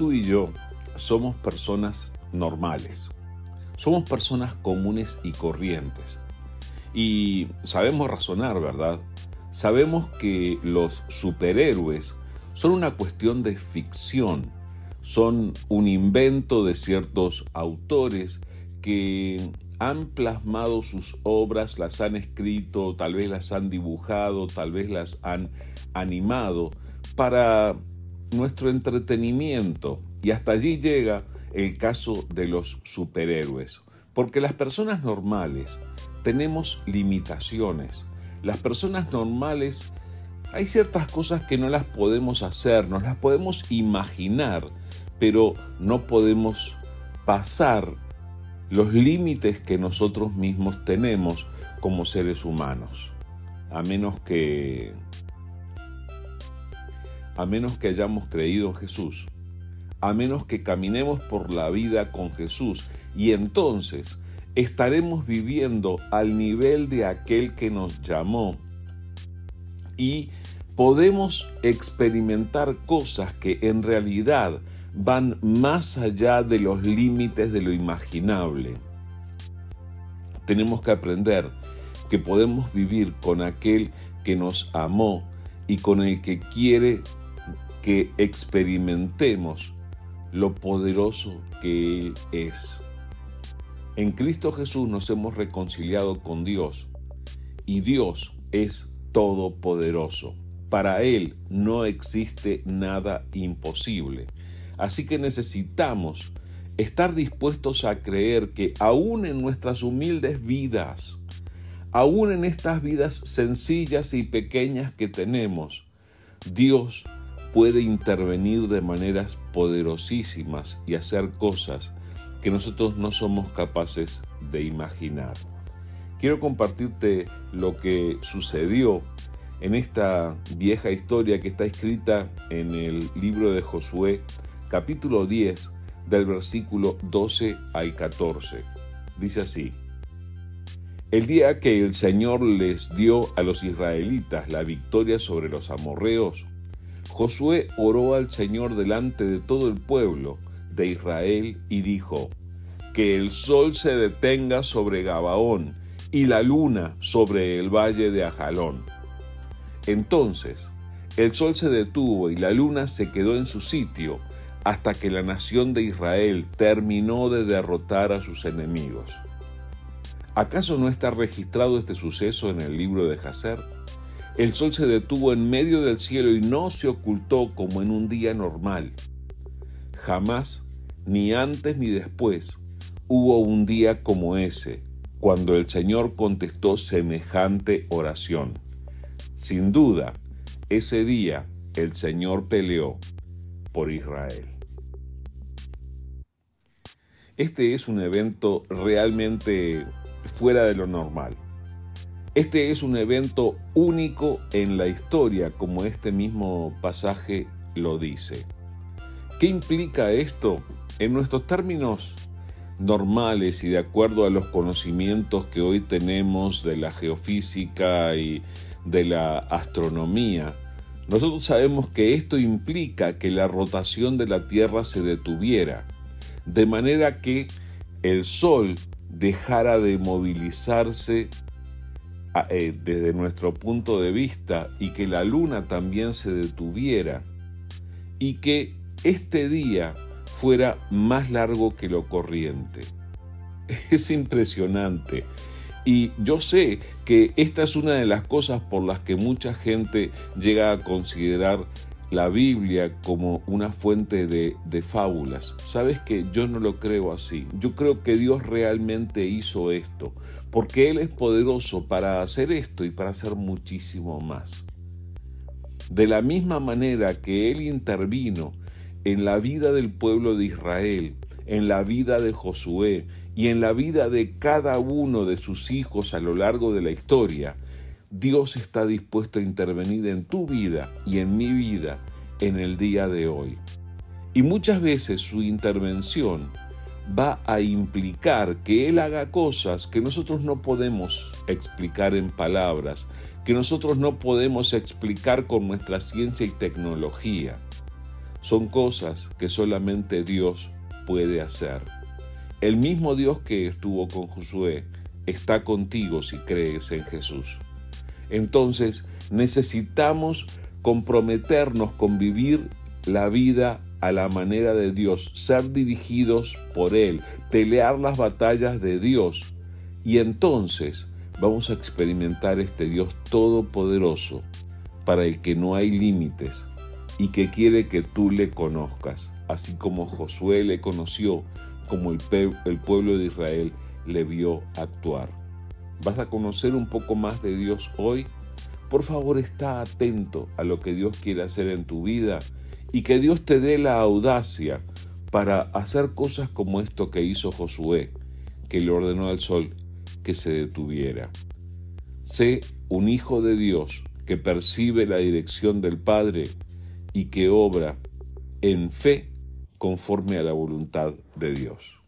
tú y yo somos personas normales, somos personas comunes y corrientes. Y sabemos razonar, ¿verdad? Sabemos que los superhéroes son una cuestión de ficción, son un invento de ciertos autores que han plasmado sus obras, las han escrito, tal vez las han dibujado, tal vez las han animado para nuestro entretenimiento. Y hasta allí llega el caso de los superhéroes, porque las personas normales tenemos limitaciones. Las personas normales, hay ciertas cosas que no las podemos hacer, nos las podemos imaginar, pero no podemos pasar los límites que nosotros mismos tenemos como seres humanos, a menos que hayamos creído en Jesús, a menos que caminemos por la vida con Jesús, y entonces estaremos viviendo al nivel de aquel que nos llamó y podemos experimentar cosas que en realidad van más allá de los límites de lo imaginable. Tenemos que aprender que podemos vivir con aquel que nos amó y con el que quiere que experimentemos lo poderoso que Él es. En Cristo Jesús nos hemos reconciliado con Dios, y Dios es todopoderoso. Para Él no existe nada imposible. Así que necesitamos estar dispuestos a creer que aún en nuestras humildes vidas, aún en estas vidas sencillas y pequeñas que tenemos, Dios puede intervenir de maneras poderosísimas y hacer cosas que nosotros no somos capaces de imaginar. Quiero compartirte lo que sucedió en esta vieja historia que está escrita en el libro de Josué, capítulo 10, del versículo 12 al 14. Dice así: El día que el Señor les dio a los israelitas la victoria sobre los amorreos, Josué oró al Señor delante de todo el pueblo de Israel y dijo: Que el sol se detenga sobre Gabaón y la luna sobre el valle de Ajalón. Entonces el sol se detuvo y la luna se quedó en su sitio hasta que la nación de Israel terminó de derrotar a sus enemigos. ¿Acaso no está registrado este suceso en el libro de Jasher? El sol se detuvo en medio del cielo y no se ocultó como en un día normal. Jamás, ni antes ni después, hubo un día como ese, cuando el Señor contestó semejante oración. Sin duda, ese día el Señor peleó por Israel. Este es un evento realmente fuera de lo normal. Este es un evento único en la historia, como este mismo pasaje lo dice. ¿Qué implica esto? En nuestros términos normales y de acuerdo a los conocimientos que hoy tenemos de la geofísica y de la astronomía, nosotros sabemos que esto implica que la rotación de la Tierra se detuviera, de manera que el Sol dejara de movilizarse desde nuestro punto de vista y que la Luna también se detuviera y que este día fuera más largo que lo corriente. Es impresionante. Y yo sé que esta es una de las cosas por las que mucha gente llega a considerar la Biblia como una fuente de fábulas. Sabes que yo no lo creo así. Yo creo que Dios realmente hizo esto, porque Él es poderoso para hacer esto y para hacer muchísimo más. De la misma manera que Él intervino en la vida del pueblo de Israel, en la vida de Josué y en la vida de cada uno de sus hijos a lo largo de la historia, Dios está dispuesto a intervenir en tu vida y en mi vida en el día de hoy. Y muchas veces su intervención va a implicar que Él haga cosas que nosotros no podemos explicar en palabras, que nosotros no podemos explicar con nuestra ciencia y tecnología. Son cosas que solamente Dios puede hacer. El mismo Dios que estuvo con Josué está contigo si crees en Jesús. Entonces necesitamos comprometernos con vivir la vida a la manera de Dios, ser dirigidos por Él, pelear las batallas de Dios, y entonces vamos a experimentar este Dios todopoderoso para el que no hay límites y que quiere que tú le conozcas, así como Josué le conoció, como el pueblo de Israel le vio actuar. ¿Vas a conocer un poco más de Dios hoy? Por favor, está atento a lo que Dios quiere hacer en tu vida y que Dios te dé la audacia para hacer cosas como esto que hizo Josué, que le ordenó al sol que se detuviera. Sé un hijo de Dios que percibe la dirección del Padre y que obra en fe conforme a la voluntad de Dios.